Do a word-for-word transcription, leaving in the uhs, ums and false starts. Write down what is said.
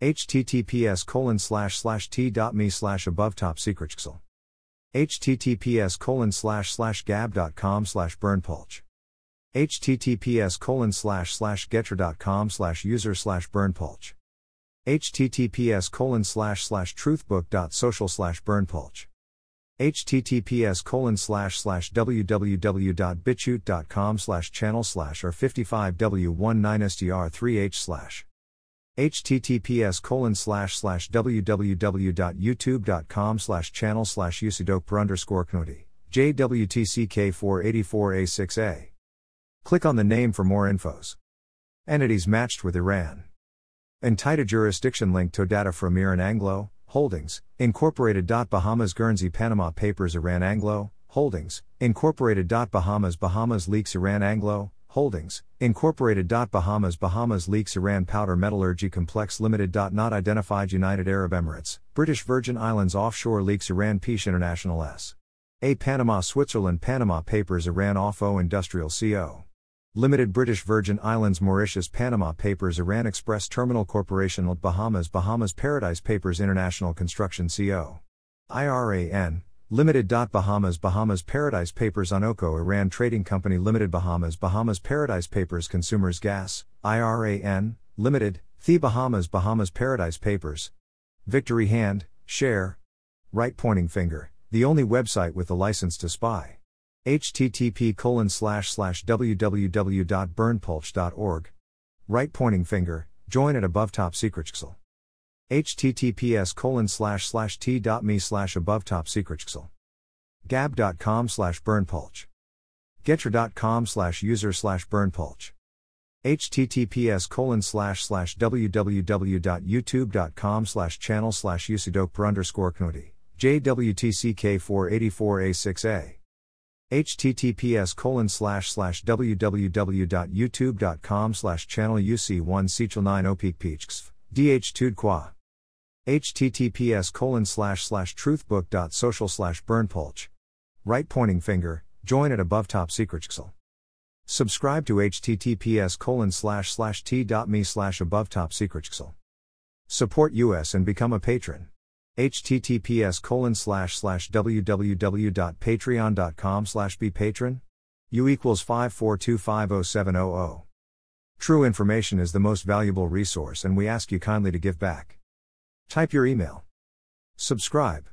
https colon slash slash t.me slash above top secret xl. https colon slash slash gab.com slash burnpulch. https colon slash slash getter.com slash user slash burnpulch. https colon slash slash truthbook.social slash burnpulch. https colon slash slash www.bitchute.com slash channel slash or fifty-five W nineteen S T R three H slash. https colon slash slash www.youtube.com slash channel slash usidokper underscore knuti, J W T C K four eight four A six A. Click on the name for more infos. Entities matched with Iran. Entity jurisdiction linked to data from Iran Anglo Holdings Incorporated. Bahamas Guernsey Panama Papers Iran Anglo Holdings Incorporated. Bahamas Bahamas Leaks Iran Anglo Holdings Incorporated. Bahamas Bahamas Leaks Iran Powder Metallurgy Complex Limited. Not identified United Arab Emirates British Virgin Islands Offshore Leaks Iran Pish International S A Panama Switzerland Panama Papers Iran Offo Industrial Co. Limited British Virgin Islands Mauritius Panama Papers Iran Express Terminal Corporation Bahamas Bahamas Paradise Papers International Construction Co. Iran Limited. Bahamas Bahamas Paradise Papers Onoko Iran Trading Company Limited Bahamas Bahamas Paradise Papers Consumers Gas Iran Limited The Bahamas Bahamas Paradise Papers Victory Hand Share Right Pointing Finger The only website with the license to spy http colon slash slash www.burnpulch.org Right pointing finger, join at above top secret xl. https colon slash slash t.me slash above top secret xl. Gab.com slash burnpulch. Getter.com slash user slash burnpulch. https colon slash slash www.youtube.com slash channel slash usidokper underscore knuti, J W T C K four eight four A six A. https colon slash slash www.youtube.com slash channel U C one C channel nine O peak peaks, D H two qua. https colon slash slash truthbook.social slash burnpulch. Right pointing finger, join at above top secret xl. Subscribe to https colon slash slash t.me slash above top secret xl. Support us and become a patron. https colon slash slash www.patreon.com slash be patron. U equals five four two five zero seven zero zero. True information is the most valuable resource and we ask you kindly to give back. Type your email. Subscribe.